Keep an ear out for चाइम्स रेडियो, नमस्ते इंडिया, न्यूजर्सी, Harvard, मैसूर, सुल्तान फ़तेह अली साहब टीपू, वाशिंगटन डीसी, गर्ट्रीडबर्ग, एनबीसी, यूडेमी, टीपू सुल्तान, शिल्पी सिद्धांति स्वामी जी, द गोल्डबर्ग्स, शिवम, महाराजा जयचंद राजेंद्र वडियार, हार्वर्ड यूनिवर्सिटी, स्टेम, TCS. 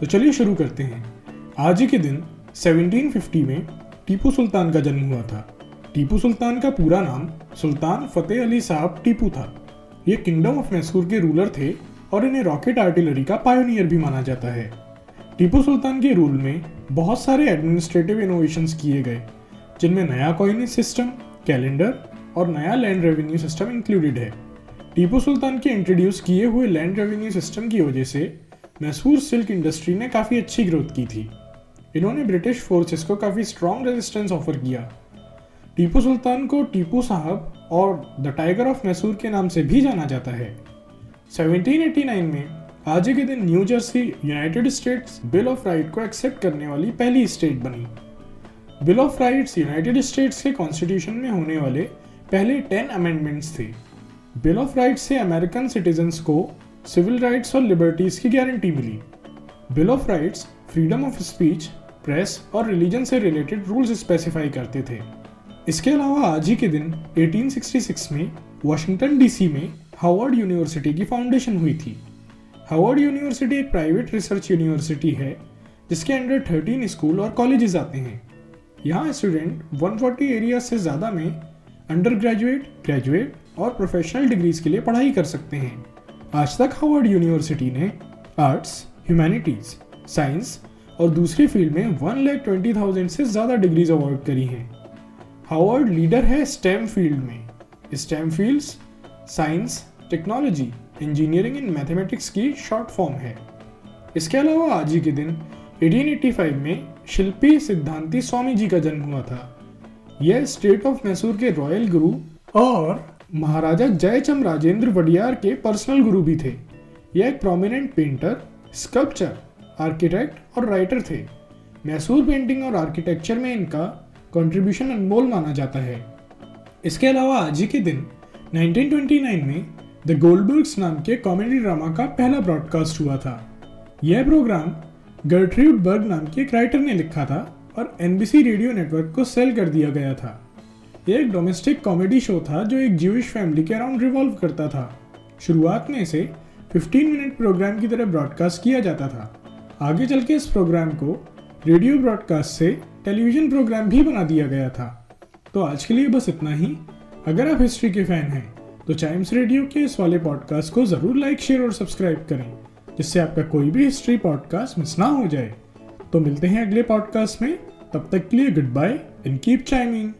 तो चलिए शुरू करते हैं। आज ही के दिन 1750 में टीपू सुल्तान का जन्म हुआ था। टीपू सुल्तान का पूरा नाम सुल्तान फ़तेह अली साहब टीपू था। ये किंगडम ऑफ मैसूर के रूलर थे और इन्हें रॉकेट आर्टिलरी का पायोनियर भी माना जाता है। टीपू सुल्तान के रूल में बहुत सारे एडमिनिस्ट्रेटिव इनोवेशंस किए गए, जिनमें नया कॉइनेज सिस्टम, कैलेंडर और नया लैंड रेवेन्यू सिस्टम इंक्लूडेड है। टीपू सुल्तान के इंट्रोड्यूस किए हुए लैंड रेवेन्यू सिस्टम की वजह से मैसूर सिल्क इंडस्ट्री ने काफ़ी अच्छी ग्रोथ की थी। इन्होंने ब्रिटिश फोर्सेस को काफ़ी स्ट्रॉन्ग रेजिस्टेंस ऑफर किया। टीपू सुल्तान को टीपू साहब और द टाइगर ऑफ मैसूर के नाम से भी जाना जाता है। 1789 में आज के दिन न्यूजर्सी United States bill of right को एक्सेप्ट करने वाली पहली स्टेट बनी। Bill of rights United States के कॉन्स्टिट्यूशन में होने वाले पहले 10 अमेंडमेंट्स थे। बिल ऑफ राइट्स से अमेरिकन सिटीजन्स को सिविल राइट्स और लिबर्टीज़ की गारंटी मिली। Bill of rights freedom of speech, press और रिलीजन से रिलेटेड रूल्स स्पेसिफाई करते थे। इसके अलावा आज ही के दिन 1866 में वाशिंगटन डीसी में हार्वर्ड यूनिवर्सिटी की फाउंडेशन हुई थी। हार्वर्ड यूनिवर्सिटी एक प्राइवेट रिसर्च यूनिवर्सिटी है, जिसके अंडर 13 स्कूल और कॉलेजेस आते हैं। यहाँ स्टूडेंट 140 एरिया से ज़्यादा में अंडर ग्रेजुएट, ग्रेजुएट और प्रोफेशनल डिग्रीज के लिए पढ़ाई कर सकते हैं। आज तक हार्वर्ड यूनिवर्सिटी ने आर्ट्स, ह्यूमैनिटीज, साइंस और दूसरी फील्ड में 1,20,000 से ज़्यादा डिग्रीज अवॉर्ड करी हैं। हार्वर्ड लीडर है स्टेम फील्ड में। स्टेम fields science, technology, engineering and mathematics की शॉर्ट फॉर्म है। इसके अलावा आज ही के दिन 1885 में शिल्पी सिद्धांति स्वामी जी का जन्म हुआ था। यह स्टेट ऑफ मैसूर के रॉयल गुरु और महाराजा जयचंद राजेंद्र वडियार के पर्सनल गुरु भी थे। यह एक प्रोमिनेंट पेंटर, स्कल्पचर, आर्किटेक्ट और राइटर थे। मैसूर पेंटिंग और आर्किटेक्चर में इनका कंट्रीब्यूशन अनमोल माना जाता है। इसके अलावा आज ही के दिन 1929 में द गोल्डबर्ग्स नाम के कॉमेडी ड्रामा का पहला ब्रॉडकास्ट हुआ था। यह प्रोग्राम गर्ट्रीडबर्ग नाम के एक राइटर ने लिखा था और एनबीसी रेडियो नेटवर्क को सेल कर दिया गया था। यह एक डोमेस्टिक कॉमेडी शो था जो एक ज्यूइश फैमिली के अराउंड रिवॉल्व करता था। शुरुआत में इसे 15 मिनट प्रोग्राम की तरह ब्रॉडकास्ट किया जाता था। आगे चल के इस प्रोग्राम को रेडियो ब्रॉडकास्ट से टेलीविज़न प्रोग्राम भी बना दिया गया था। तो आज के लिए बस इतना ही। अगर आप हिस्ट्री के फ़ैन हैं तो चाइम्स रेडियो के इस वाले पॉडकास्ट को ज़रूर लाइक, शेयर और सब्सक्राइब करें, जिससे आपका कोई भी हिस्ट्री पॉडकास्ट मिस ना हो जाए। तो मिलते हैं अगले पॉडकास्ट में। तब तक के लिए good bye and keep chiming.